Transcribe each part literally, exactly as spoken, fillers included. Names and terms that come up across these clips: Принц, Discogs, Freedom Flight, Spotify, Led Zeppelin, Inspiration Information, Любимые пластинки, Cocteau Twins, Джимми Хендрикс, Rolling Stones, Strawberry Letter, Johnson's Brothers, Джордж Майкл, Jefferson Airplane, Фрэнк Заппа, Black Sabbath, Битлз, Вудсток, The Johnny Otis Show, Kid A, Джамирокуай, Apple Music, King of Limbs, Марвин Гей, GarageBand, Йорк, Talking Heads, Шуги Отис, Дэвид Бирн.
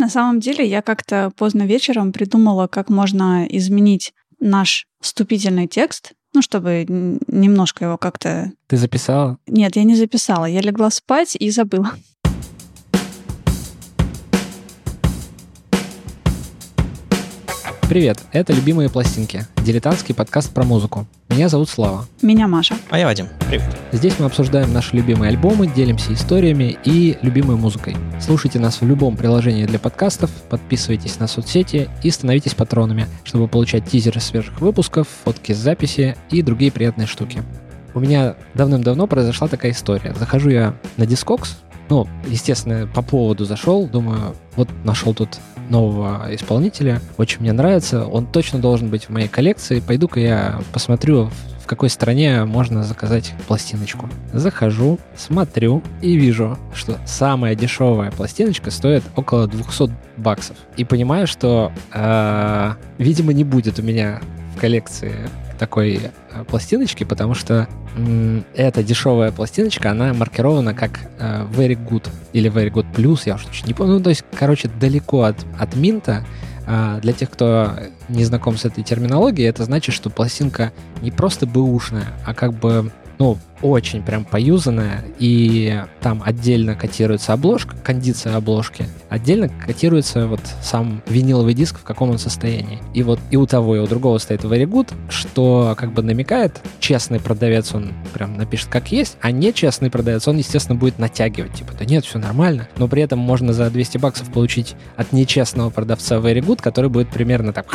На самом деле я как-то поздно вечером придумала, как можно изменить наш вступительный текст, ну, чтобы немножко его как-то... Ты записала? Нет, я не записала. Я легла спать и забыла. Привет, это «Любимые пластинки», дилетантский подкаст про музыку. Меня зовут Слава. Меня Маша. А я Вадим. Привет. Здесь мы обсуждаем наши любимые альбомы, делимся историями и любимой музыкой. Слушайте нас в любом приложении для подкастов, подписывайтесь на соцсети и становитесь патронами, чтобы получать тизеры свежих выпусков, фотки с записи и другие приятные штуки. У меня давным-давно произошла такая история. Захожу я на Discogs, ну, естественно, по поводу зашел, думаю, вот нашел тут нового исполнителя, очень мне нравится, он точно должен быть в моей коллекции, пойду-ка я посмотрю, в какой стране можно заказать пластиночку. Захожу, смотрю и вижу, что самая дешевая пластиночка стоит около двести баксов. И понимаю, что, э, видимо, не будет у меня в коллекции такой пластиночки, потому что м- эта дешевая пластиночка, она маркирована как э, Very Good или Very Good Plus, я уж не помню. Ну, то есть, короче, далеко от, от минта. Э, для тех, кто не знаком с этой терминологией, это значит, что пластинка не просто бэушная, а как бы, ну, очень прям поюзанная, и там отдельно котируется обложка, кондиция обложки, отдельно котируется вот сам виниловый диск, в каком он состоянии. И вот и у того, и у другого стоит Very Good, что как бы намекает, честный продавец, он прям напишет как есть, а нечестный продавец, он, естественно, будет натягивать, типа, да нет, все нормально, но при этом можно за двести баксов получить от нечестного продавца Very Good, который будет примерно так,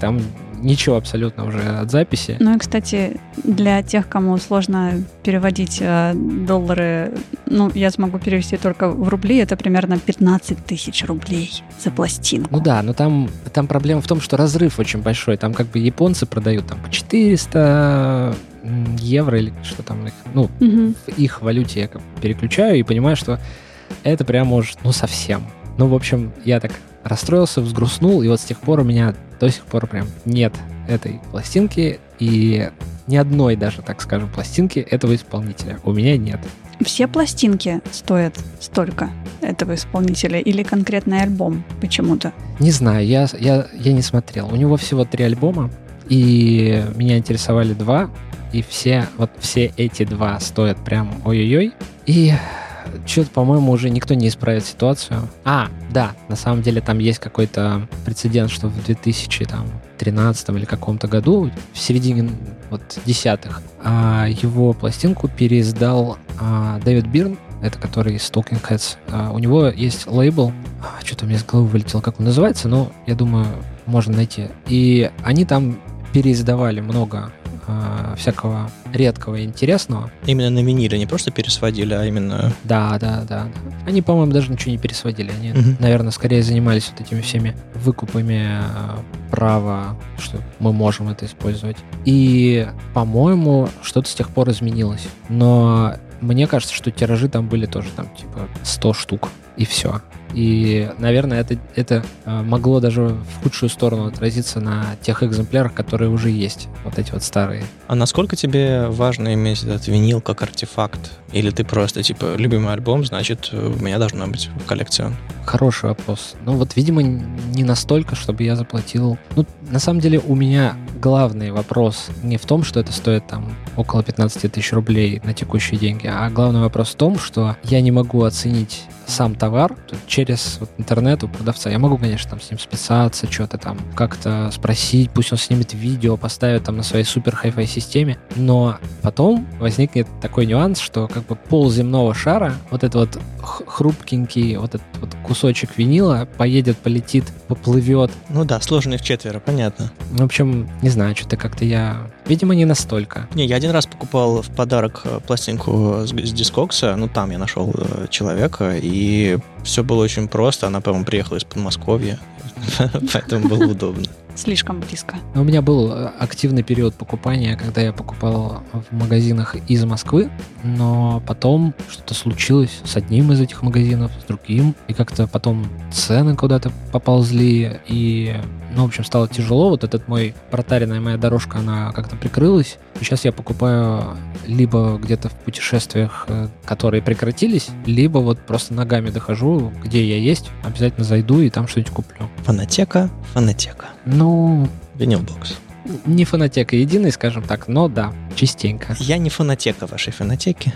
там ничего абсолютно уже от записи. Ну и, кстати, для тех, кому сложно переводить э, доллары, ну, я смогу перевести только в рубли, это примерно пятнадцать тысяч рублей за пластинку. Ну да, но там, там проблема в том, что разрыв очень большой. Там как бы японцы продают там по четыреста евро или что там, их, ну, угу. В их валюте я как бы переключаю и понимаю, что это прям может, ну, совсем. Ну, в общем, я так расстроился, взгрустнул, и вот с тех пор у меня до сих пор прям нет этой пластинки, и ни одной даже, так скажем, пластинки этого исполнителя у меня нет. Все пластинки стоят столько этого исполнителя или конкретный альбом почему-то? Не знаю, я, я, я не смотрел. У него всего три альбома, и меня интересовали два, и все, вот все эти два стоят прям ой-ой-ой. И... Что-то, по-моему, уже никто не исправит ситуацию. А, да, на самом деле там есть какой-то прецедент, что в две тысячи тринадцатом или каком-то году, в середине вот, десятых, его пластинку переиздал Дэвид Бирн, это который из Talking Heads. У него есть лейбл, что-то у меня из головы вылетело, как он называется, но я думаю, можно найти. И они там переиздавали много всякого редкого и интересного. Именно на виниле не просто пересводили, а именно... Да, да, да. Они, по-моему, даже ничего не пересводили. Они, угу. наверное, скорее занимались вот этими всеми выкупами права, что мы можем это использовать. И, по-моему, что-то с тех пор изменилось. Но мне кажется, что тиражи там были тоже там типа сто штук, и все. И, наверное, это, это могло даже в худшую сторону отразиться на тех экземплярах, которые уже есть, вот эти вот старые. А насколько тебе важно иметь этот винил как артефакт? Или ты просто, типа, любимый альбом, значит, у меня должна быть в коллекции? Хороший вопрос. Ну, вот, видимо, не настолько, чтобы я заплатил... Ну, на самом деле, у меня главный вопрос не в том, что это стоит, там, около пятнадцать тысяч рублей на текущие деньги, а главный вопрос в том, что я не могу оценить сам товар через вот, интернет у продавца. Я могу, конечно, там с ним списаться, что-то там как-то спросить, пусть он снимет видео, поставит там на своей супер хай-фай системе, но потом возникнет такой нюанс, что как бы пол земного шара, вот этот вот хрупкенький вот этот вот кусочек винила поедет, полетит, поплывет. Ну да, сложенный в четверо, понятно. В общем, не знаю, что-то как-то я... Видимо, не настолько. Не, я один раз покупал в подарок пластинку с, с Discogs, ну там я нашел человека, и все было очень просто. Она, по-моему, приехала из Подмосковья, поэтому было удобно. Слишком близко. У меня был активный период покупания, когда я покупал в магазинах из Москвы, но потом что-то случилось с одним из этих магазинов, с другим, и как-то потом цены куда-то поползли, и, ну, в общем, стало тяжело. Вот этот мой протаренная моя дорожка, она как-то немножко прикрылась. Сейчас я покупаю либо где-то в путешествиях, которые прекратились, либо вот просто ногами дохожу, где я есть, обязательно зайду и там что-нибудь куплю. Фонотека, фонотека. Ну... Винилбокс. Не фонотека единой, скажем так, но да, частенько. Я не фонотека вашей фонотеки.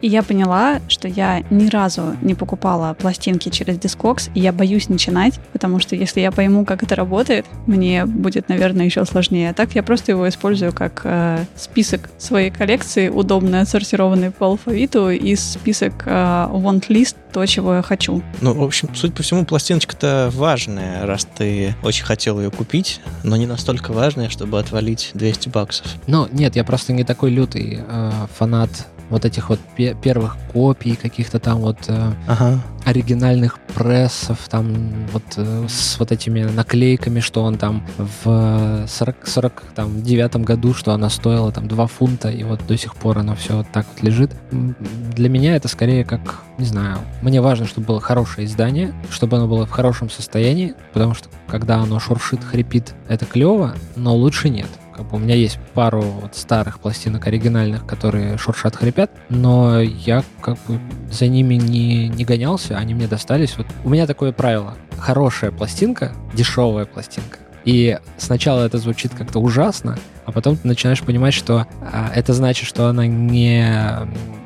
И я поняла, что я ни разу не покупала пластинки через Discogs, и я боюсь начинать, потому что если я пойму, как это работает, мне будет, наверное, еще сложнее. А так я просто его использую как э, список своей коллекции, удобно отсортированный по алфавиту, и список э, want-list, то, чего я хочу. Ну, в общем, судя по всему, пластиночка-то важная, раз ты очень хотел ее купить, но не настолько важная, чтобы отвалить двести баксов. Ну, нет, я просто не такой лютый э, фанат вот этих вот пе- первых копий, каких-то там вот э, ага. оригинальных прессов, там вот э, с вот этими наклейками, что он там в сорок девятом году, что она стоила там два фунта, и вот до сих пор она все вот так вот лежит. Для меня это скорее как, не знаю, мне важно, чтобы было хорошее издание, чтобы оно было в хорошем состоянии, потому что когда оно шуршит, хрипит, это клево, но лучше нет. У меня есть пару вот старых пластинок оригинальных, которые шуршат, хрипят, но я как бы за ними не, не гонялся, они мне достались. Вот у меня такое правило. Хорошая пластинка, дешевая пластинка. И сначала это звучит как-то ужасно, а потом ты начинаешь понимать, что а, это значит, что она не...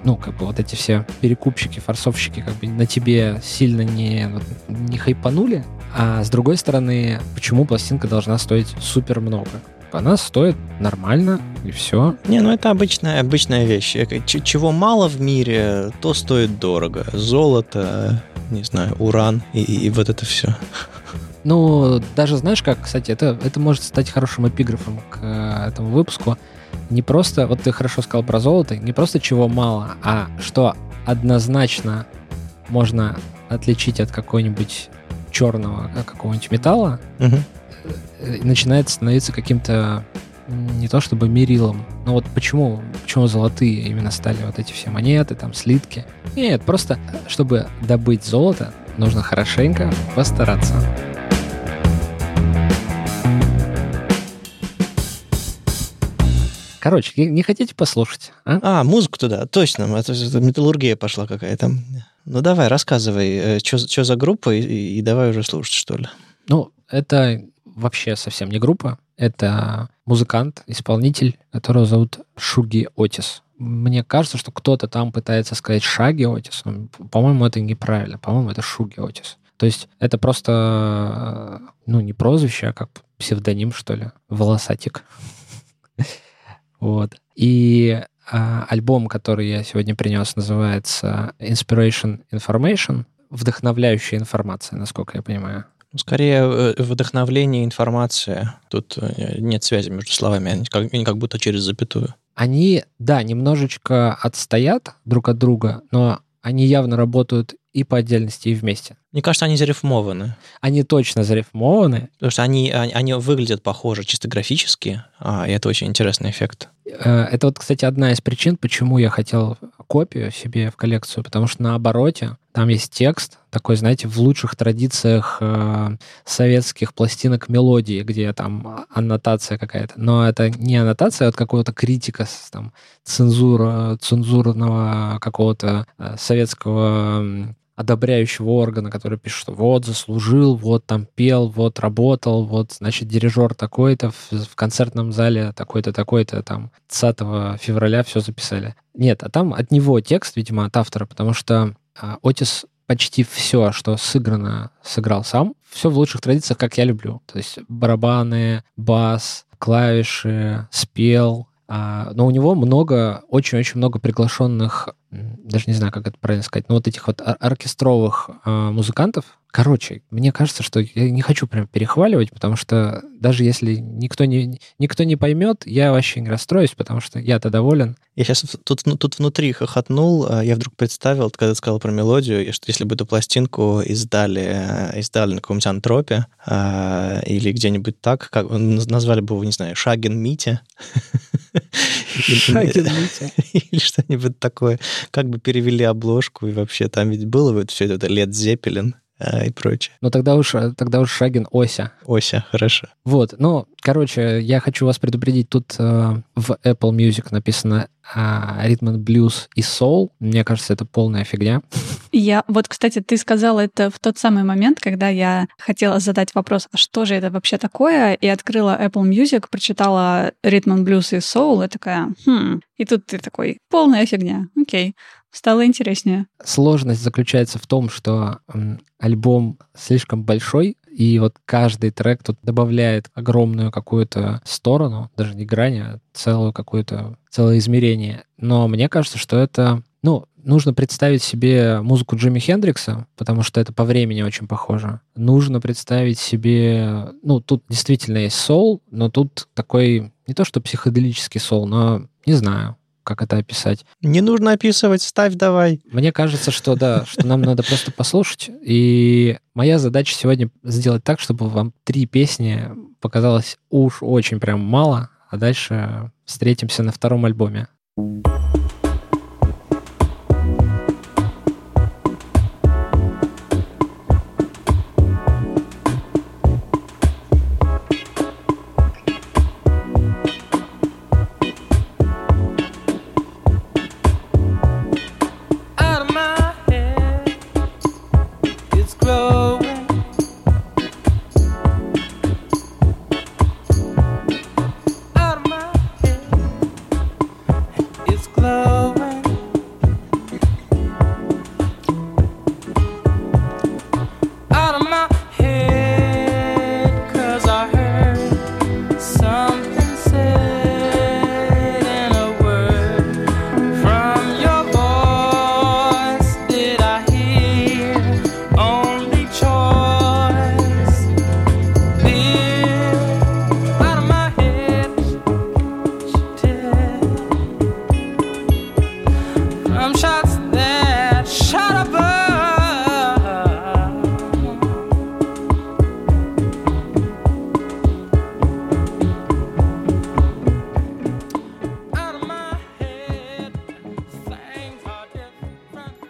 Ну, как бы вот эти все перекупщики, форсовщики как бы на тебе сильно не, не хайпанули. А с другой стороны, почему пластинка должна стоить супер много? Она стоит нормально, и все. Не, ну это обычная, обычная вещь. Чего мало в мире, то стоит дорого. Золото, не знаю, уран и, и вот это все. Ну, даже знаешь как, кстати, это, это может стать хорошим эпиграфом к этому выпуску. Не просто, вот ты хорошо сказал про золото, не просто чего мало, а что однозначно можно отличить от какого-нибудь черного, какого-нибудь металла, угу. Начинает становиться каким-то не то чтобы мерилом. Но вот почему, почему золотые именно стали вот эти все монеты, там, слитки? Нет, просто чтобы добыть золото, нужно хорошенько постараться. Короче, не хотите послушать? А, а музыку туда, точно. Это металлургия пошла какая-то. Ну давай, рассказывай, что за группа, и, и давай уже слушать, что ли. Ну, это... Вообще совсем не группа. Это музыкант, исполнитель, которого зовут Шуги Отис. Мне кажется, что кто-то там пытается сказать Шаги Отис. По-моему, это неправильно. По-моему, это Шуги Отис. То есть это просто, ну, не прозвище, а как псевдоним, что ли. Волосатик. Вот. И альбом, который я сегодня принес, называется Inspiration Information. Вдохновляющая информация, насколько я понимаю. Скорее, вдохновление, информация. Тут нет связи между словами, они как, они как будто через запятую. Они, да, немножечко отстоят друг от друга, но они явно работают и по отдельности, и вместе. Мне кажется, они зарифмованы. Они точно зарифмованы. Потому что они, они, они выглядят похоже чисто графически, а, и это очень интересный эффект. Это вот, кстати, одна из причин, почему я хотел копию себе в коллекцию, потому что на обороте там есть текст, такой, знаете, в лучших традициях э, советских пластинок мелодии, где там аннотация какая-то. Но это не аннотация от какого-то критика, там, цензура, цензурного какого-то э, советского... одобряющего органа, который пишет, что вот заслужил, вот там пел, вот работал, вот, значит, дирижер такой-то в, в концертном зале такой-то, такой-то, там, двадцатого февраля все записали. Нет, а там от него текст, видимо, от автора, потому что а, Отис почти все, что сыграно, сыграл сам. Все в лучших традициях, как я люблю. То есть барабаны, бас, клавиши, спел. А, но у него много, очень-очень много приглашенных, даже не знаю, как это правильно сказать, но вот этих вот ор- оркестровых а, музыкантов. Короче, мне кажется, что я не хочу прям перехваливать, потому что даже если никто не, никто не поймет, я вообще не расстроюсь, потому что я-то доволен. Я сейчас тут, тут внутри хохотнул, я вдруг представил, когда ты сказал про мелодию, что если бы эту пластинку издали, издали на каком-нибудь антропе или где-нибудь так, как, назвали бы его, не знаю, Шагин Митя. Шагин Митя. Или что-нибудь такое. Как бы перевели обложку, и вообще там ведь было вот все это Led Zeppelin. и прочее. Ну, тогда уж, тогда уж Шагин Ося. Ося, хорошо. Вот, ну, короче, я хочу вас предупредить, тут э, в Apple Music написано Rhythm and Blues и Soul. Мне кажется, это полная фигня. Я, вот, кстати, ты сказала это в тот самый момент, когда я хотела задать вопрос, а что же это вообще такое? И открыла Apple Music, прочитала Rhythm and Blues и Soul, и такая, хм, и тут ты такой, полная фигня, окей. Стало интереснее. Сложность заключается в том, что альбом слишком большой, и вот каждый трек тут добавляет огромную какую-то сторону, даже не грань, а целую какую-то, целое измерение. Но мне кажется, что это... Ну, нужно представить себе музыку Джимми Хендрикса, потому что это по времени очень похоже. Нужно представить себе... Ну, тут действительно есть соул, но тут такой... Не то, что психоделический соул, но не знаю... как это описать. Не нужно описывать, ставь давай. Мне кажется, что да, что нам надо просто послушать. И моя задача сегодня сделать так, чтобы вам три песни показалось уж очень прям мало, а дальше встретимся на втором альбоме.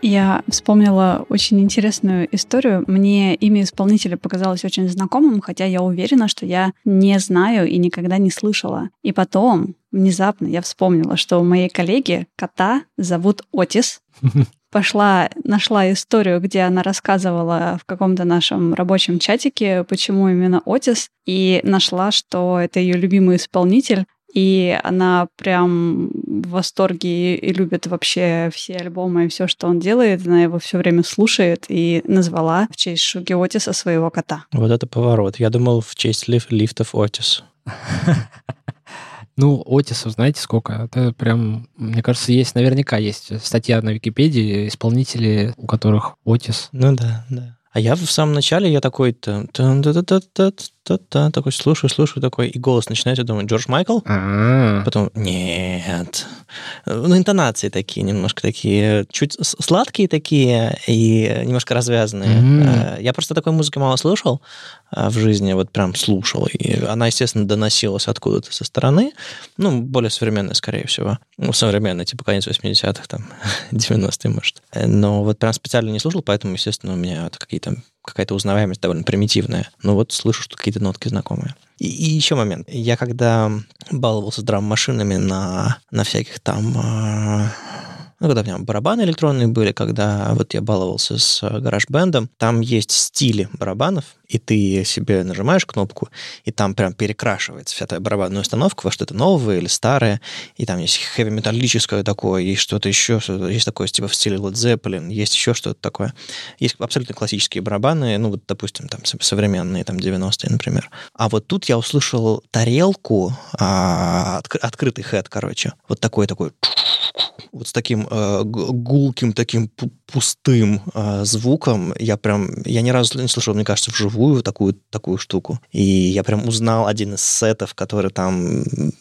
Я вспомнила очень интересную историю. Мне имя исполнителя показалось очень знакомым, хотя я уверена, что я не знаю и никогда не слышала. И потом, внезапно, я вспомнила, что у моей коллеги кота зовут Отис. Пошла, нашла историю, где она рассказывала в каком-то нашем рабочем чатике, почему именно Отис, и нашла, что это ее любимый исполнитель. И она прям в восторге и любит вообще все альбомы и все, что он делает. Она его все время слушает и назвала в честь Шуги Отиса своего кота. Вот это поворот. Я думал, в честь лиф- лифтов Отис. Ну, Отисов, знаете, сколько? Это прям, мне кажется, есть, наверняка есть статья на Википедии, исполнители, у которых Отис. Ну да, да. А я в самом начале, я такой, такой слушаю, слушаю, такой, и голос начинает, я думаю, Джордж Майкл? А-а-а. Потом, нет. Ну, интонации такие, немножко такие, чуть сладкие такие и немножко развязанные. А-а-а. Я просто такой музыки мало слушал в жизни, вот прям слушал. И она, естественно, доносилась откуда-то со стороны. Ну, более современная, скорее всего. Ну, современная, типа конец восьмидесятых, там, девяностые, может. Но вот прям специально не слушал, поэтому, естественно, у меня вот какие-то там какая-то узнаваемость довольно примитивная. Но вот слышу, что какие-то нотки знакомые. И, и еще момент. Я когда баловался драм-машинами на, на всяких там... Э, ну, когда у меня барабаны электронные были, когда вот я баловался с гараж-бендом, там есть стили барабанов, и ты себе нажимаешь кнопку, и там прям перекрашивается вся твоя барабанная установка во что-то новое или старое, и там есть хэви-металлическое такое, есть что-то еще, что-то, есть такое типа в стиле Led Zeppelin, есть еще что-то такое. Есть абсолютно классические барабаны, ну, вот, допустим, там современные, там, девяностые, например. А вот тут я услышал тарелку, а, отк- открытый хэт, короче, вот такой-такой... Вот с таким э, гулким, таким пустым э, звуком я прям... Я ни разу не слышал, мне кажется, вживую такую, такую штуку. И я прям узнал один из сетов, который там э,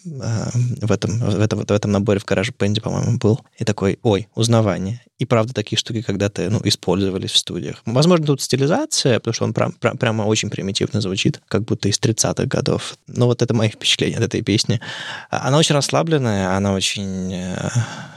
в, этом, в, этом, в этом наборе в GarageBand, по-моему, был. И такой, ой, узнавание. И правда, такие штуки когда-то, ну, использовались в студиях. Возможно, тут стилизация, потому что он прям, прям, прямо очень примитивно звучит, как будто из тридцатых годов. Но вот это мои впечатления от этой песни. Она очень расслабленная, она очень... Э,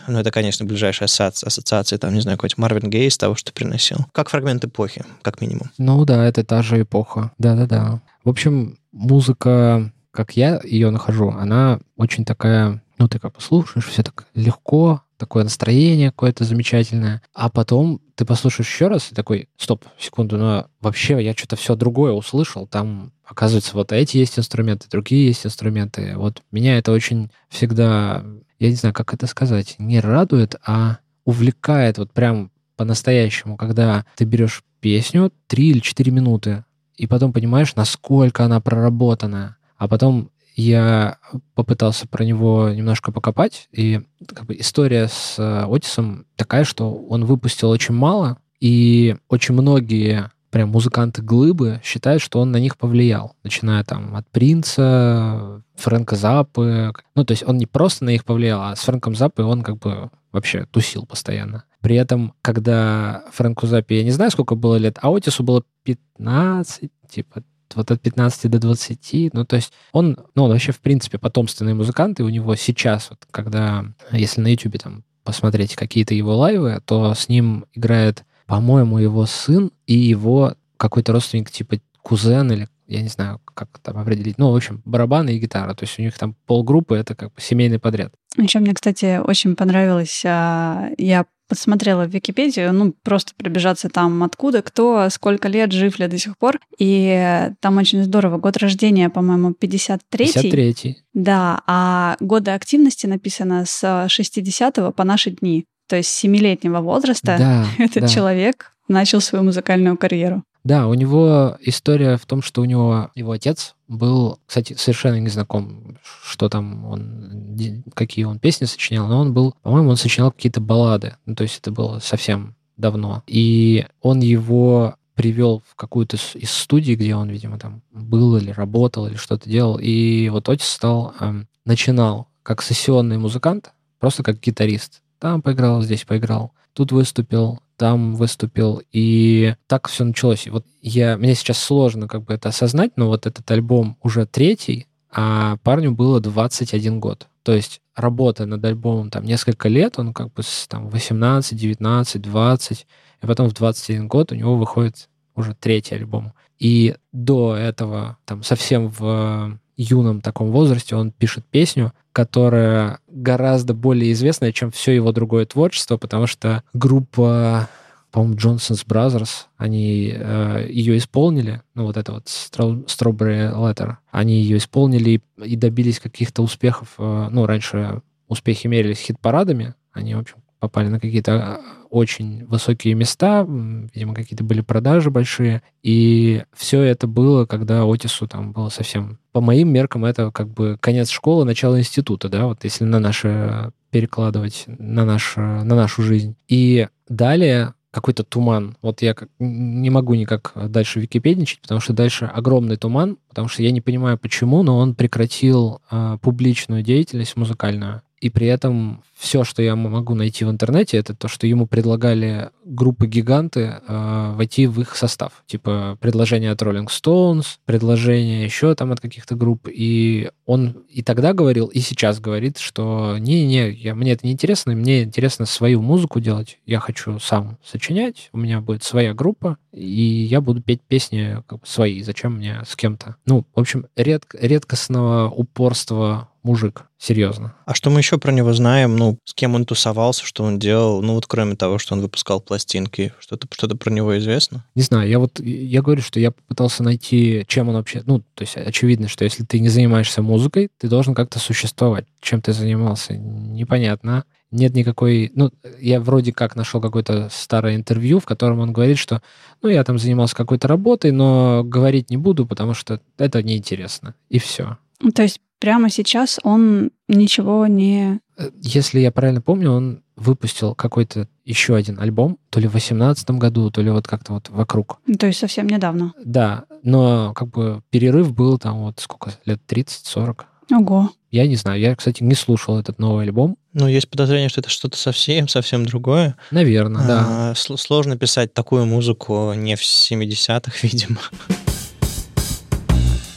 ну, это, конечно, ближайшая ассоциация, там, не знаю, какой-то Марвин Гей из того, что приносил. Как фрагмент эпохи, как минимум. Ну да, это та же эпоха. Да-да-да. В общем, музыка, как я ее нахожу, она очень такая... Ну, ты как бы слушаешь, все так легко, такое настроение какое-то замечательное. А потом ты послушаешь еще раз и такой, стоп, секунду, но вообще я что-то все другое услышал. Там, оказывается, вот эти есть инструменты, другие есть инструменты. Вот меня это очень всегда, я не знаю, как это сказать, не радует, а увлекает вот прям по-настоящему, когда ты берешь песню три или четыре минуты, и потом понимаешь, насколько она проработана. А потом... Я попытался про него немножко покопать, и как бы, история с Отисом такая, что он выпустил очень мало, и очень многие прям музыканты-глыбы считают, что он на них повлиял, начиная там от Принца, Фрэнка Заппы. Ну, то есть он не просто на них повлиял, а с Фрэнком Заппой он как бы вообще тусил постоянно. При этом, когда Фрэнку Заппе, я не знаю, сколько было лет, а Отису было пятнадцать, типа... вот от пятнадцати до двадцати, ну, то есть он, ну, он вообще, в принципе, потомственный музыкант, и у него сейчас, вот, когда, если на Ютубе там посмотреть какие-то его лайвы, то с ним играет, по-моему, его сын и его какой-то родственник, типа кузен или, я не знаю, как там определить, ну, в общем, барабаны и гитара, то есть у них там полгруппы, это как бы семейный подряд. Еще мне, кстати, очень понравилось, я посмотрела в Википедию, ну, просто пробежаться там откуда, кто, сколько лет, жив ли до сих пор. И там очень здорово. Год рождения, по-моему, пятьдесят третий. пятьдесят третий. Да, а годы активности написано с шестидесятого по наши дни. То есть с семилетнего возраста да, этот да. человек начал свою музыкальную карьеру. Да, у него история в том, что у него его отец был, кстати, совершенно не знаком, что там он, какие он песни сочинял, но он был, по-моему, он сочинял какие-то баллады, ну, то есть это было совсем давно, и он его привел в какую-то из студий, где он, видимо, там был или работал, или что-то делал, и вот Отис стал, эм, начинал как сессионный музыкант, просто как гитарист, там поиграл, здесь поиграл, тут выступил, там выступил, и так все началось. И вот я, мне сейчас сложно как бы это осознать, но вот этот альбом уже третий, а парню было двадцать один год. То есть работа над альбомом там несколько лет, он как бы с там, восемнадцать, девятнадцать, двадцать, и потом в двадцать один год у него выходит уже третий альбом. И до этого, там совсем в юном таком возрасте, он пишет песню, которая гораздо более известная, чем все его другое творчество, потому что группа, по-моему, Johnson's Brothers, они э, ее исполнили, ну вот это вот Strawberry Letter, они ее исполнили и, и добились каких-то успехов, э, ну раньше успехи мерились хит-парадами, они, в общем, попали на какие-то очень высокие места, видимо, какие-то были продажи большие, и все это было, когда Отису там было совсем... По моим меркам, это как бы конец школы, начало института, да, вот если на наши... перекладывать на, наш, на нашу жизнь. И далее какой-то туман. Вот я как, не могу никак дальше википедничать, потому что дальше огромный туман, потому что я не понимаю, почему, но он прекратил э, публичную деятельность музыкальную. И при этом все, что я могу найти в интернете, это то, что ему предлагали группы-гиганты э, войти в их состав. Типа предложение от Rolling Stones, предложение еще там от каких-то групп. И он и тогда говорил, и сейчас говорит, что не-не, я, мне это не интересно, мне интересно свою музыку делать. Я хочу сам сочинять, у меня будет своя группа, и я буду петь песни как бы свои. Зачем мне с кем-то? Ну, в общем, редко, редкостного упорства... Мужик, серьезно. А что мы еще про него знаем? Ну, с кем он тусовался, что он делал? Ну, вот кроме того, что он выпускал пластинки, что-то, что-то про него известно? Не знаю, я вот, я говорю, что я попытался найти, чем он вообще... Ну, то есть очевидно, что если ты не занимаешься музыкой, ты должен как-то существовать. Чем ты занимался? Непонятно. Нет никакой... Ну, я вроде как нашел какое-то старое интервью, в котором он говорит, что, ну, я там занимался какой-то работой, но говорить не буду, потому что это неинтересно. И все. То есть прямо сейчас он ничего не... Если я правильно помню, он выпустил какой-то еще один альбом, то ли в восемнадцатом году, то ли вот как-то вот вокруг. То есть совсем недавно. Да, но как бы перерыв был там вот сколько, лет тридцать-сорок. Ого. Я не знаю, я, кстати, не слушал этот новый альбом. Ну, есть подозрение, что это что-то совсем-совсем другое. Наверное, да. А, сложно писать такую музыку не в семидесятых, видимо.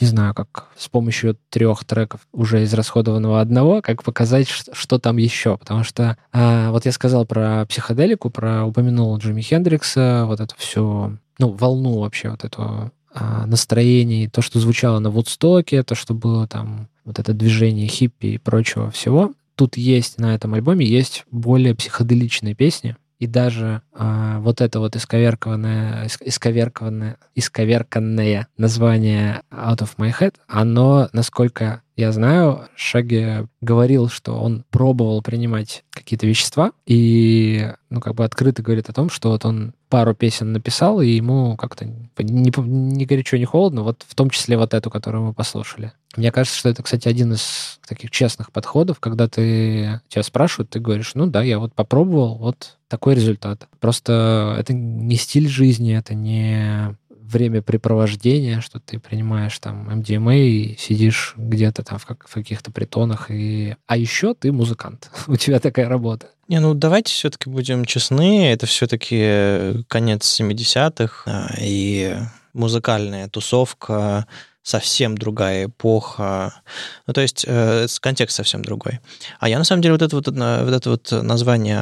не знаю, как с помощью трех треков уже израсходованного одного, как показать, что, что там еще. Потому что э, вот я сказал про психоделику, про упомянул Джимми Хендрикса, вот эту всю, ну, волну вообще вот этого э, настроения, то, что звучало на Вудстоке, то, что было там, вот это движение хиппи и прочего всего. Тут есть, на этом альбоме есть более психоделичные песни, и даже э, вот это вот исковеркованное, исковеркованное, исковерканное название Out of My Head, оно, насколько я знаю, Шаги говорил, что он пробовал принимать какие-то вещества и, ну, как бы открыто говорит о том, что вот он пару песен написал, и ему как-то не, не горячо, не холодно, вот в том числе вот эту, которую мы послушали. Мне кажется, что это, кстати, один из таких честных подходов, когда ты, тебя спрашивают, ты говоришь, ну да, я вот попробовал, вот такой результат. Просто это не стиль жизни, это не... времяпрепровождение, что ты принимаешь там эм ди эм а и сидишь где-то там в, как, в каких-то притонах. И... А еще ты музыкант. У тебя такая работа. Не, ну давайте все-таки будем честны. Это все-таки конец семидесятых, и музыкальная тусовка совсем другая эпоха. Ну, то есть э, контекст совсем другой. А я, на самом деле, вот это вот, вот, это вот название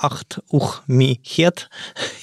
«Ахт ух ми хет»,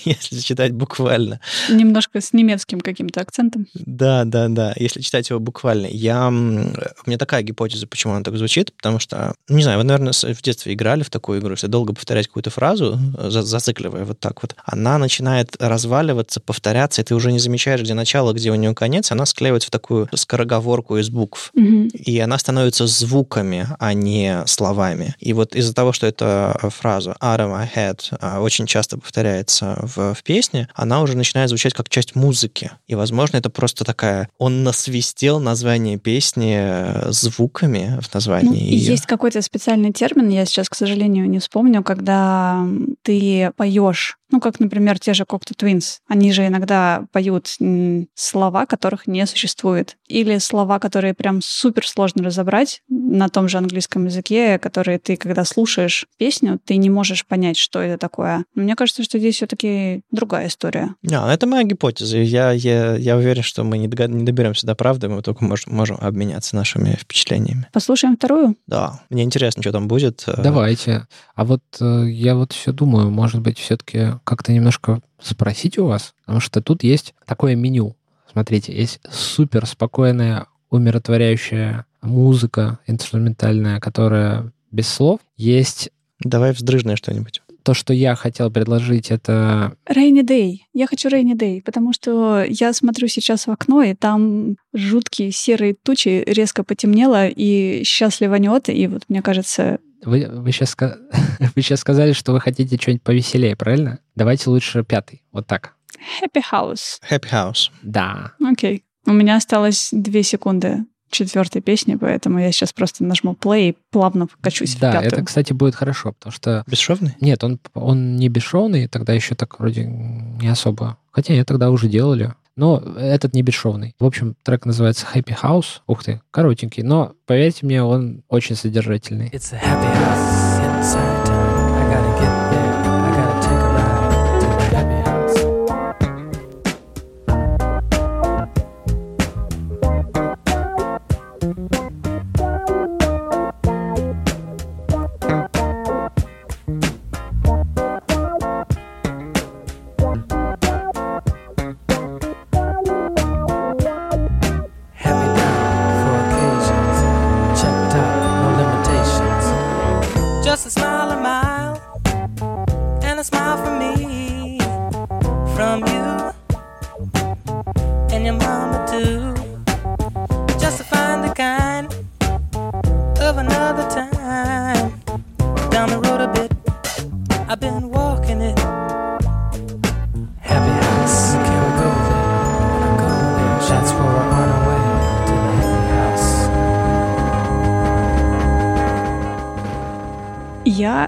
если читать буквально. Немножко с немецким каким-то акцентом. Да, да, да. Если читать его буквально. Я... У меня такая гипотеза, почему она так звучит, потому что, не знаю, вы, наверное, в детстве играли в такую игру, если долго повторять какую-то фразу, зацикливая вот так вот, она начинает разваливаться, повторяться, и ты уже не замечаешь, где начало, где у нее конец, она склеивается в такую скороговорку из букв. Mm-hmm. И она становится звуками, а не словами. И вот из-за того, что эта фраза «out of my head» очень часто повторяется в, в песне, она уже начинает звучать как часть музыки. И, возможно, это просто такая... Он насвистел название песни звуками в названии. Ну, ее. Есть какой-то специальный термин, я сейчас, к сожалению, не вспомню, когда ты поешь. Ну, как, например, те же Cocteau Twins. Они же иногда поют слова, которых не существует. Или слова, которые прям супер сложно разобрать на том же английском языке, которые ты, когда слушаешь песню, ты не можешь понять, что это такое. Но мне кажется, что здесь все-таки другая история. А, это моя гипотеза. Я, я, я уверен, что мы не, догад... не доберемся до правды, мы только мож... можем обменяться нашими впечатлениями. Послушаем вторую? Да. Мне интересно, что там будет. Давайте. А вот я вот все думаю, может быть, все-таки как-то немножко спросить у вас, потому что тут есть такое меню. Смотрите, есть супер спокойная, умиротворяющая музыка инструментальная, которая без слов. Есть... Давай вздрыжное что-нибудь. То, что я хотел предложить, это... Rainy Day. Я хочу Rainy Day, потому что я смотрю сейчас в окно, и там жуткие серые тучи, резко потемнело, и сейчас ливанет, и вот, мне кажется... Вы, вы, сейчас, вы сейчас сказали, что вы хотите что-нибудь повеселее, правильно? Давайте лучше пятый, вот так. Happy House. Happy House. Да. Окей. У меня осталось две секунды четвертой песни, поэтому я сейчас просто нажму play и плавно покачусь да, в пятую. Да, это, кстати, будет хорошо, потому что... Бесшовный? Нет, он, он не бесшовный, тогда еще так вроде не особо. Хотя ее тогда уже делали. Но этот не бесшовный. В общем, трек называется Happy House. Ух ты, коротенький, но, поверьте мне, он очень содержательный. It's a happy house inside. I gotta get there. I gotta take a ride to the happy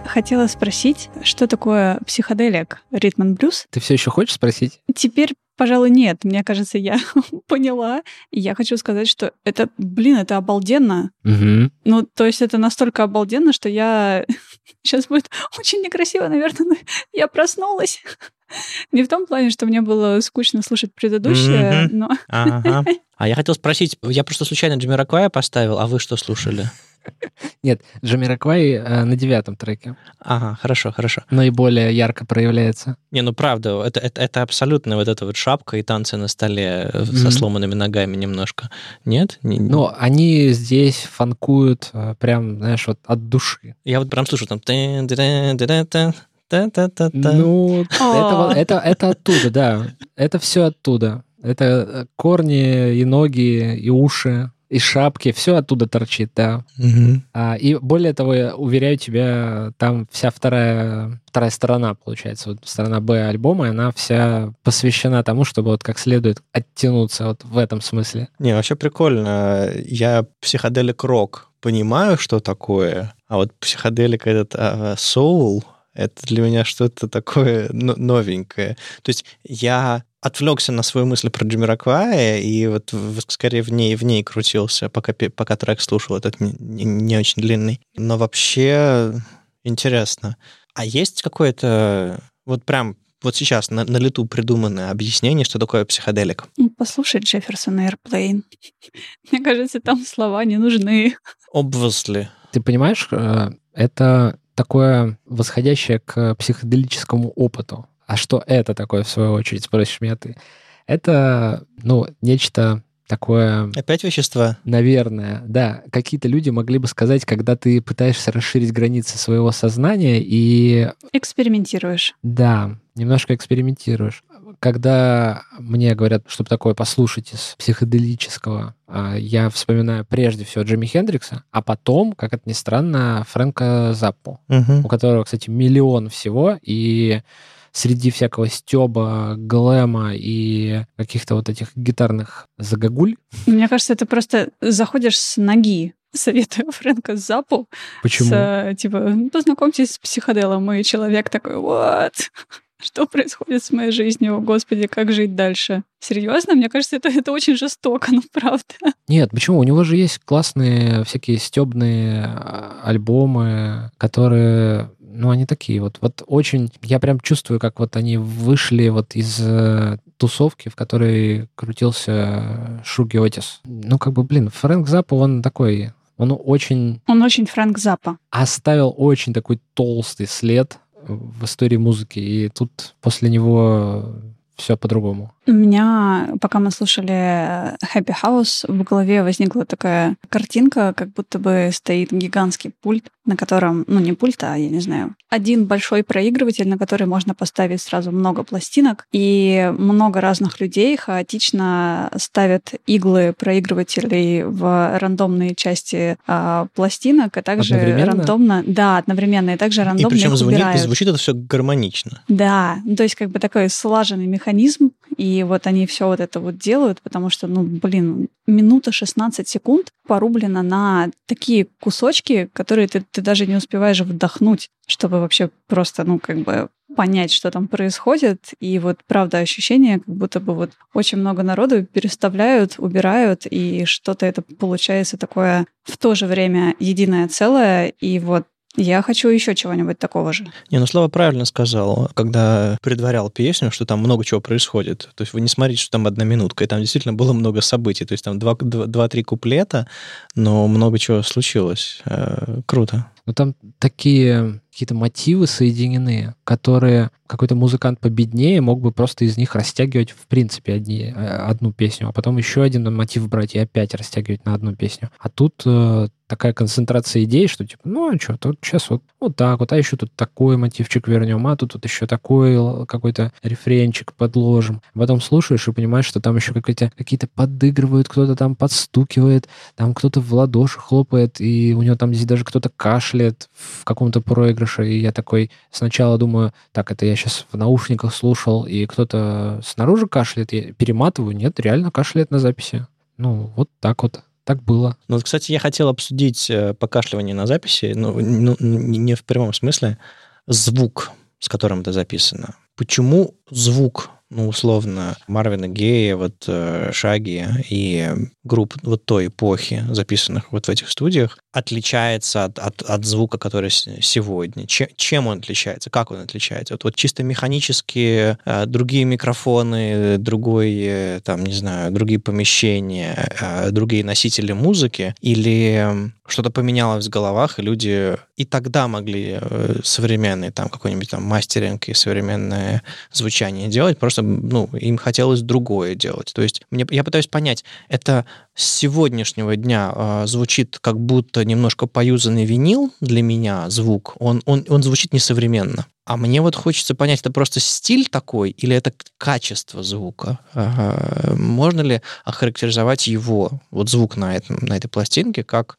Хотела спросить, что такое психоделик, ритм энд блюз? Ты все еще хочешь спросить? Теперь, пожалуй, нет. Мне кажется, я поняла. Я хочу сказать, что это, блин, это обалденно. Угу. Ну, то есть это настолько обалденно, что я... Сейчас будет очень некрасиво, наверное, но я проснулась. Не в том плане, что мне было скучно слушать предыдущее, mm-hmm. но... Ага. А я хотел спросить, я просто случайно Джамирокуая поставил, а вы что слушали? Нет, Джамирокуай э, на девятом треке. Ага, хорошо, хорошо. Наиболее ярко проявляется. Не, ну правда, это, это, это абсолютно вот эта вот шапка и танцы на столе mm-hmm. со сломанными ногами немножко. Нет? Ну, они здесь фанкуют прям, знаешь, вот от души. Я вот прям слушаю там... Ну, это оттуда, да. Это все оттуда. Это корни и ноги, и уши. И шапки, все оттуда торчит, да. Угу. А, и более того, я уверяю тебя, там вся вторая, вторая сторона, получается, вот сторона Б альбома, она вся посвящена тому, чтобы вот как следует оттянуться вот в этом смысле. Не, вообще прикольно. Я психоделик-рок понимаю, что такое, а вот психоделик этот а, соул, это для меня что-то такое новенькое. То есть я... отвлекся на свою мысль про Джамирокуая и вот скорее в ней, в ней крутился, пока, пока трек слушал, этот не, не очень длинный. Но вообще интересно. А есть какое-то вот прям вот сейчас на, на лету придуманное объяснение, что такое психоделик? Послушай Jefferson Airplane. Мне кажется, там слова не нужны. Obviously. Ты понимаешь, это такое восходящее к психоделическому опыту. А что это такое, в свою очередь, спросишь меня ты? Это, ну, нечто такое... Опять вещества? Наверное, да. Какие-то люди могли бы сказать, когда ты пытаешься расширить границы своего сознания и... Экспериментируешь. Да, немножко экспериментируешь. Когда мне говорят, чтобы такое послушать из психоделического, я вспоминаю прежде всего Джимми Хендрикса, а потом, как это ни странно, Фрэнка Заппу, угу. у которого, кстати, миллион всего, и... среди всякого стёба, глэма и каких-то вот этих гитарных загогуль. Мне кажется, ты просто заходишь с ноги, советую Фрэнка Заппу. Почему? С, типа, познакомьтесь с психоделом, и человек такой, вот, что происходит с моей жизнью, господи, как жить дальше? Серьезно? Мне кажется, это, это очень жестоко, ну правда. Нет, почему? У него же есть классные всякие стёбные альбомы, которые... Ну, они такие вот. Вот очень... Я прям чувствую, как вот они вышли вот из э, тусовки, в которой крутился Шуги Отис. Ну, как бы, блин, Фрэнк Заппа, он такой... Он очень... Он очень Фрэнк Заппа. Оставил очень такой толстый след в истории музыки. И тут после него... все по-другому. У меня, пока мы слушали Happy House, в голове возникла такая картинка, как будто бы стоит гигантский пульт, на котором, ну не пульт, а я не знаю, один большой проигрыватель, на который можно поставить сразу много пластинок, и много разных людей хаотично ставят иглы проигрывателей в рандомные части а, пластинок, и также рандомно... Да, одновременно, и также рандомно и причем их убирают. Звучит, звучит это все гармонично. Да, ну, то есть как бы такой слаженный механизм, механизм, и вот они все вот это вот делают, потому что, ну, блин, минута шестнадцать секунд порублена на такие кусочки, которые ты, ты даже не успеваешь вдохнуть, чтобы вообще просто, ну, как бы понять, что там происходит. И вот, правда, ощущение, как будто бы вот очень много народу переставляют, убирают, и что-то это получается такое в то же время единое целое, и вот я хочу еще чего-нибудь такого же. Не, ну Слава правильно сказал, когда предварял песню, что там много чего происходит. То есть вы не смотрите, что там одна минутка, и там действительно было много событий. То есть там два-три куплета, но много чего случилось. Э-э, круто. Ну там такие какие-то мотивы соединены, которые какой-то музыкант победнее мог бы просто из них растягивать в принципе одни, одну песню, а потом еще один мотив брать и опять растягивать на одну песню. А тут э, такая концентрация идей, что типа, ну а что, тут сейчас вот, вот так вот, а еще тут такой мотивчик вернем, а тут вот еще такой какой-то рефренчик подложим. Потом слушаешь и понимаешь, что там еще какие-то, какие-то подыгрывают, кто-то там подстукивает, там кто-то в ладоши хлопает, и у него там здесь даже кто-то кашляет в каком-то проигрыше. И я такой сначала думаю, так, это я сейчас в наушниках слушал, и кто-то снаружи кашляет, я перематываю, нет, реально кашляет на записи. Ну, вот так вот. Так было. Ну, вот, кстати, я хотел обсудить покашливание на записи, но ну, не в прямом смысле, звук, с которым это записано. Почему звук, ну, условно, Марвина Гея, вот Шаги и групп вот той эпохи, записанных вот в этих студиях, отличается от, от, от звука, который сегодня? Чем, чем он отличается? Как он отличается? Вот, вот чисто механически э, другие микрофоны, другое, там, не знаю, другие помещения, э, другие носители музыки, или что-то поменялось в головах, и люди и тогда могли э, современные, там, какой-нибудь там мастеринг и современное звучание делать, просто, ну, им хотелось другое делать. То есть мне, я пытаюсь понять, это с сегодняшнего дня э, звучит как будто немножко поюзанный винил для меня звук, он, он, он звучит несовременно. А мне вот хочется понять, это просто стиль такой или это качество звука? Ага. Можно ли охарактеризовать его, вот звук на, этом, на этой пластинке, как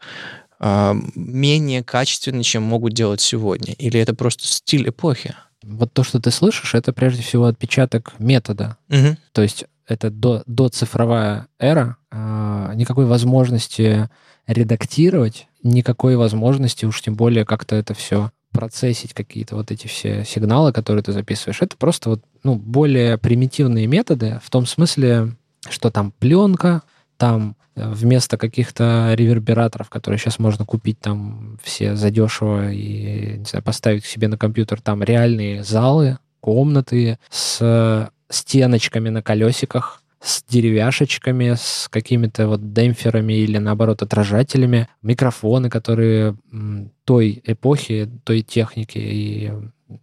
э, менее качественный, чем могут делать сегодня? Или это просто стиль эпохи? Вот то, что ты слышишь, это прежде всего отпечаток метода. Угу. То есть это до, доцифровая эра, э, никакой возможности редактировать, никакой возможности, уж тем более как-то это все процессить, какие-то вот эти все сигналы, которые ты записываешь. Это просто вот, ну, более примитивные методы в том смысле, что там пленка, там вместо каких-то ревербераторов, которые сейчас можно купить там все задешево и, не знаю, поставить к себе на компьютер, там реальные залы, комнаты с стеночками на колесиках, с деревяшечками, с какими-то вот демпферами или, наоборот, отражателями, микрофоны, которые той эпохи, той техники, и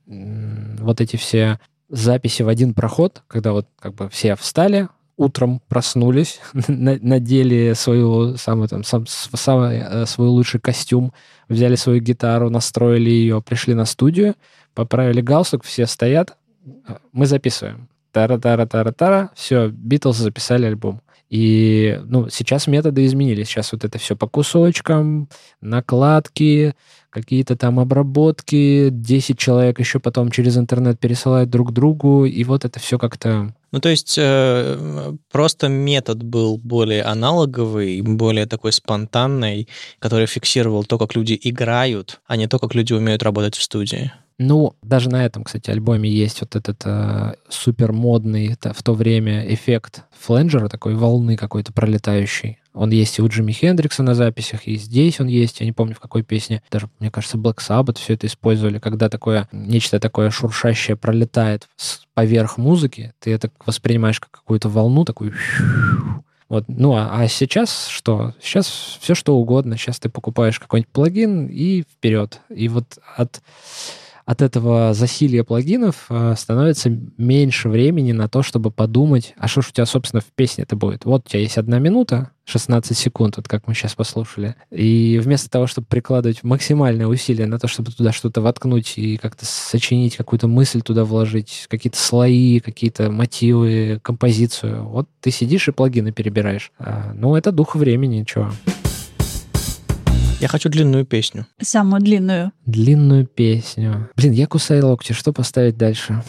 вот эти все записи в один проход, когда вот как бы все встали, утром проснулись, надели свою, самую, там, сам, самый, свой лучший костюм, взяли свою гитару, настроили ее, пришли на студию, поправили галстук, все стоят, мы записываем. Тара-тара-тара-тара, все, Битлз записали альбом. И, ну, сейчас методы изменились. Сейчас вот это все по кусочкам, накладки, какие-то там обработки, десять человек еще потом через интернет пересылают друг другу, и вот это все как-то... Ну, то есть э, просто метод был более аналоговый, более такой спонтанный, который фиксировал то, как люди играют, а не то, как люди умеют работать в студии. Ну, даже на этом, кстати, альбоме есть вот этот э, супермодный это, в то время эффект фленджера, такой волны какой-то пролетающей. Он есть и у Джимми Хендрикса на записях, и здесь он есть, я не помню, в какой песне. Даже, мне кажется, Black Sabbath все это использовали, когда такое, нечто такое шуршащее пролетает поверх музыки, ты это воспринимаешь как какую-то волну, такую... Вот. Ну, а, а сейчас что? Сейчас все что угодно. Сейчас ты покупаешь какой-нибудь плагин и вперед. И вот от... От этого засилья плагинов э, становится меньше времени на то, чтобы подумать, а что ж у тебя, собственно, в песне-то будет. Вот у тебя есть одна минута, шестнадцать секунд, вот как мы сейчас послушали. И вместо того, чтобы прикладывать максимальное усилие на то, чтобы туда что-то воткнуть и как-то сочинить, какую-то мысль туда вложить, какие-то слои, какие-то мотивы, композицию, вот ты сидишь и плагины перебираешь. А, ну, это дух времени, чего. Я хочу длинную песню. Самую длинную. Длинную песню. Блин, я кусаю локти. Что поставить дальше?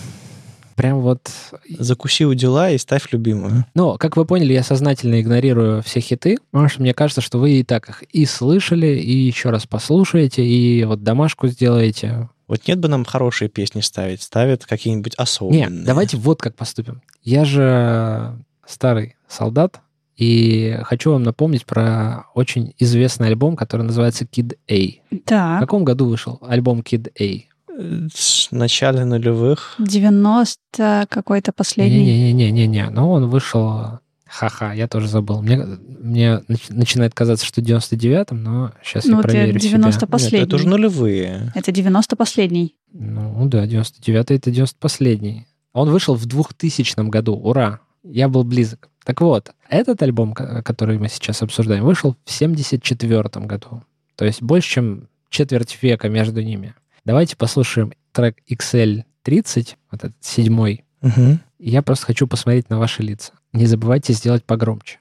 Прям вот... Закуси у дела и ставь любимую. Ну, как вы поняли, я сознательно игнорирую все хиты, потому что мне кажется, что вы и так их и слышали, и еще раз послушаете, и вот домашку сделаете. Вот нет бы нам хорошие песни ставить. Ставят какие-нибудь особенные. Нет, давайте вот как поступим. Я же старый солдат, и хочу вам напомнить про очень известный альбом, который называется Kid A. Да. В каком году вышел альбом Kid A? В начале нулевых. девяносто какой-то последний. Не-не-не-не-не. Но он вышел... Ха-ха, я тоже забыл. Мне, мне начинает казаться, что в девяносто девятом, но сейчас ну, я проверю себя. Ну, это девяносто последний. Это уже нулевые. Это девяносто последний. Ну да, девяносто девятый это девяносто последний. Он вышел в двухтысячном году. Ура! Я был близок. Так вот, этот альбом, который мы сейчас обсуждаем, вышел в семьдесят четвёртом году. То есть больше, чем четверть века между ними. Давайте послушаем трек икс эл тридцать, вот этот седьмой. Угу. Я просто хочу посмотреть на ваши лица. Не забывайте сделать погромче.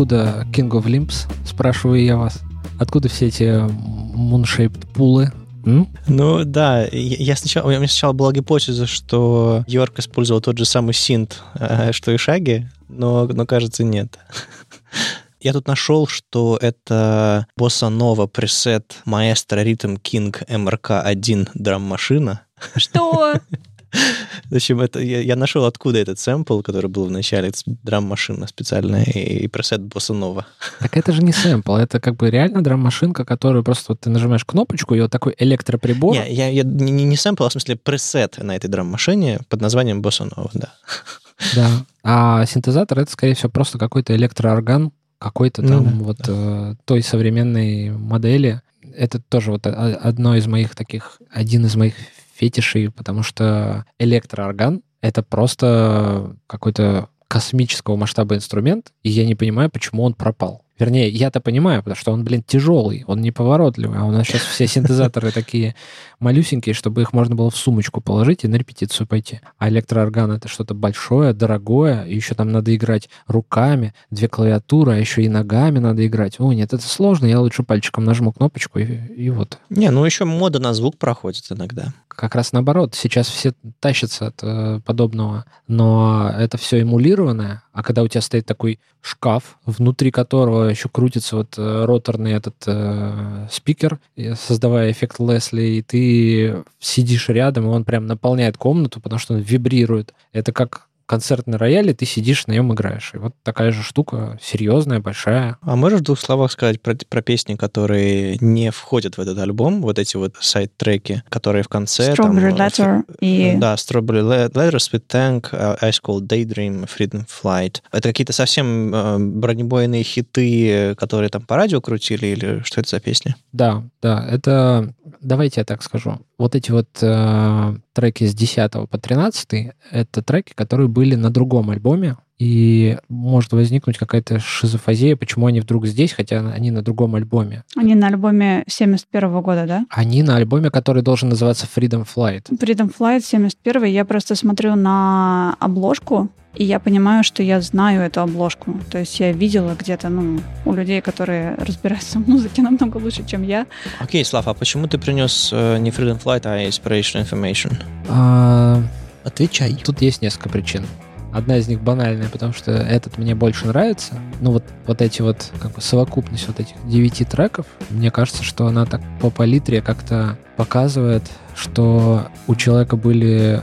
откуда King of Limbs, спрашиваю я вас? Откуда все эти moon-shaped пулы? Mm? Ну да, я, я сначала, у меня сначала была гипотеза, что Йорк использовал тот же самый синт, э, что и Шаги, но, но кажется, нет. Я тут нашел, что это босса-нова пресет Maestro Rhythm King эм эр ка один драм-машина. Что? В общем, это, я, я нашел, откуда этот сэмпл, который был в начале, драм-машина специальная, и, и пресет босса-нова. Так это же не сэмпл, это как бы реально драм-машинка, которую просто вот ты нажимаешь кнопочку, и вот такой электроприбор. Не, я, я, не, не сэмпл, а в смысле пресет на этой драм-машине под названием босса-нова, да. Да, а синтезатор — это, скорее всего, просто какой-то электроорган какой-то там ну, да, вот да. Э, той современной модели. Это тоже вот одно из моих таких, один из моих фетишей, потому что электроорган — это просто какой-то космического масштаба инструмент, и я не понимаю, почему он пропал. Вернее, я-то понимаю, потому что он, блин, тяжелый, он неповоротливый, а у нас сейчас все синтезаторы такие малюсенькие, чтобы их можно было в сумочку положить и на репетицию пойти. А электроорган — это что-то большое, дорогое, и еще там надо играть руками, две клавиатуры, а еще и ногами надо играть. О, нет, это сложно, я лучше пальчиком нажму кнопочку, и, и вот. Не, ну еще мода на звук проходит иногда. Как раз наоборот, сейчас все тащатся от подобного, но это все эмулированное, а когда у тебя стоит такой шкаф, внутри которого еще крутится вот роторный этот э, спикер, создавая эффект Лесли, и ты сидишь рядом, и он прям наполняет комнату, потому что он вибрирует. Это как концертный рояль, и ты сидишь, на нем играешь. И вот такая же штука, серьезная, большая. А можешь в двух словах сказать про, про песни, которые не входят в этот альбом, вот эти вот сайд-треки, которые в конце... Strawberry Letter и... Да, Strawberry Letter, Sweet Tank, Ice Cold Daydream, Freedom Flight. Это какие-то совсем бронебойные хиты, которые там по радио крутили, или что это за песни? Да, да, это... Давайте я так скажу. Вот эти вот э, треки с десятого по тринадцатый, это треки, которые были на другом альбоме, и может возникнуть какая-то шизофазия, почему они вдруг здесь, хотя они на другом альбоме. Они на альбоме семьдесят первого года, да? Они на альбоме, который должен называться Freedom Flight. Freedom Flight семьдесят первый. Я просто смотрю на обложку, и я понимаю, что я знаю эту обложку. То есть я видела где-то, ну, у людей, которые разбираются в музыке намного лучше, чем я. Окей, Слав, а почему ты принес э, не Freedom Flight, а Inspiration Information? А... Отвечай. Тут есть несколько причин. Одна из них банальная, потому что этот мне больше нравится. Ну вот, вот эти вот, как бы совокупность вот этих девяти треков, мне кажется, что она так по палитре как-то показывает, что у человека были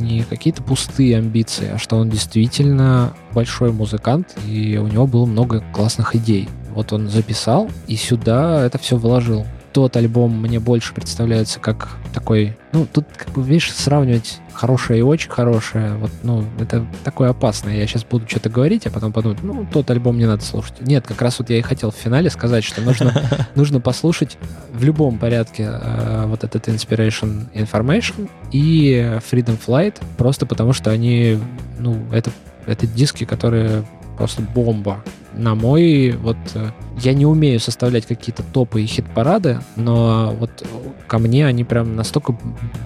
не какие-то пустые амбиции, а что он действительно большой музыкант, и у него было много классных идей. Вот он записал и сюда это все вложил. Тот альбом мне больше представляется как такой... Ну, тут, как бы, видишь, сравнивать хорошее и очень хорошее, вот, ну, это такое опасное. Я сейчас буду что-то говорить, а потом подумать, ну, тот альбом не надо слушать. Нет, как раз вот я и хотел в финале сказать, что нужно, нужно послушать в любом порядке э, вот этот Inspiration Information и Freedom Flight, просто потому что они, ну, это, это диски, которые просто бомба. На мой, вот, я не умею составлять какие-то топы и хит-парады, но вот ко мне они прям настолько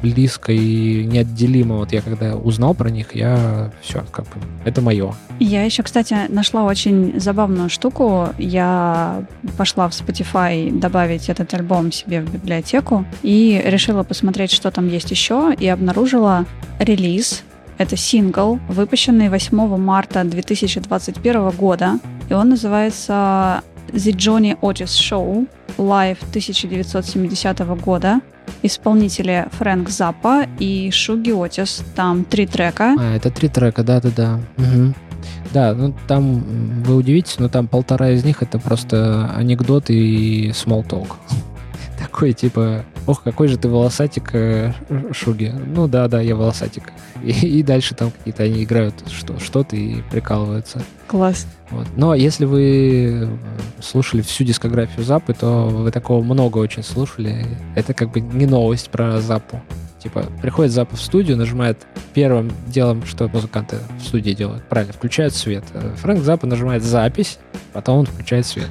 близко и неотделимо. Вот я когда узнал про них, я все, как бы, это мое. Я еще, кстати, нашла очень забавную штуку. Я пошла в Spotify добавить этот альбом себе в библиотеку и решила посмотреть, что там есть еще, и обнаружила релиз. Это сингл, выпущенный восьмого марта две тысячи двадцать первого года, и он называется The Johnny Otis Show Live тысяча девятьсот семидесятого года. Исполнители Фрэнк Заппа и Шуги Отис. Там три трека. А, это три трека, да-да-да. Угу. Да, ну там, вы удивитесь, но там полтора из них это просто анекдот и small talk. Такой типа... Ох, какой же ты волосатик, Шуги. Ну да, да, я волосатик. И, и дальше там какие-то они играют что, что-то и прикалываются. Класс. Вот. Но если вы слушали всю дискографию Заппы, то вы такого много очень слушали. Это как бы не новость про Заппу. Типа, приходит Заппа в студию, нажимает первым делом, что музыканты в студии делают. Правильно, включают свет. Фрэнк Заппа нажимает запись, потом он включает свет.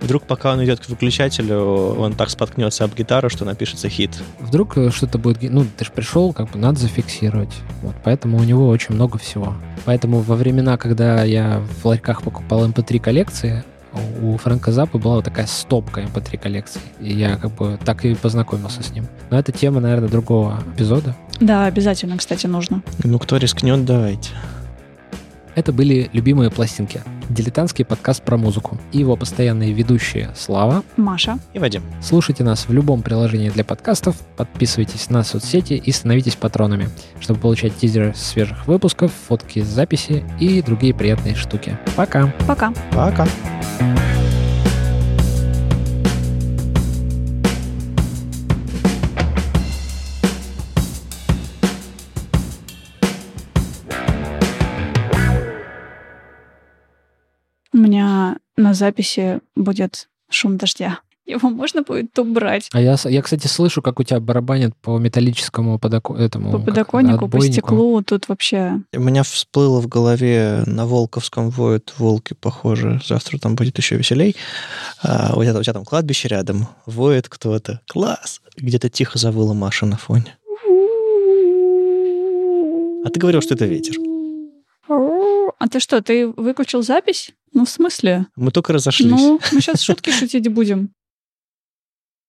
Вдруг, пока он идет к выключателю, он так споткнется об гитару, что напишется хит. Вдруг что-то будет... Ну, ты же пришел, как бы надо зафиксировать. Вот, поэтому у него очень много всего. Поэтому во времена, когда я в ларьках покупал эм пэ три коллекции, у Фрэнка Заппы была вот такая стопка эм пэ три коллекций, и я как бы так и познакомился с ним. Но это тема, наверное, другого эпизода. Да, обязательно, кстати, нужно. Ну, кто рискнет, давайте. Это были «Любимые пластинки», дилетантский подкаст про музыку, и его постоянные ведущие Слава, Маша и Вадим. Слушайте нас в любом приложении для подкастов, подписывайтесь на соцсети и становитесь патронами, чтобы получать тизеры свежих выпусков, фотки с записи и другие приятные штуки. Пока! Пока! Пока! У меня на записи будет шум дождя. Его можно будет убрать. А я, я кстати, слышу, как у тебя барабанят по металлическому подоку... этому, по подоконнику, по стеклу. Тут вообще... У меня всплыло в голове, на Волковском воют волки, похоже. Завтра там будет еще веселей. А, у, тебя, у тебя там кладбище рядом. Воет кто-то. Класс! Где-то тихо завыла Маша на фоне. А ты говорил, что это ветер. А ты что, ты выключил запись? Ну, в смысле? Мы только разошлись. Ну, мы сейчас шутки шутить будем.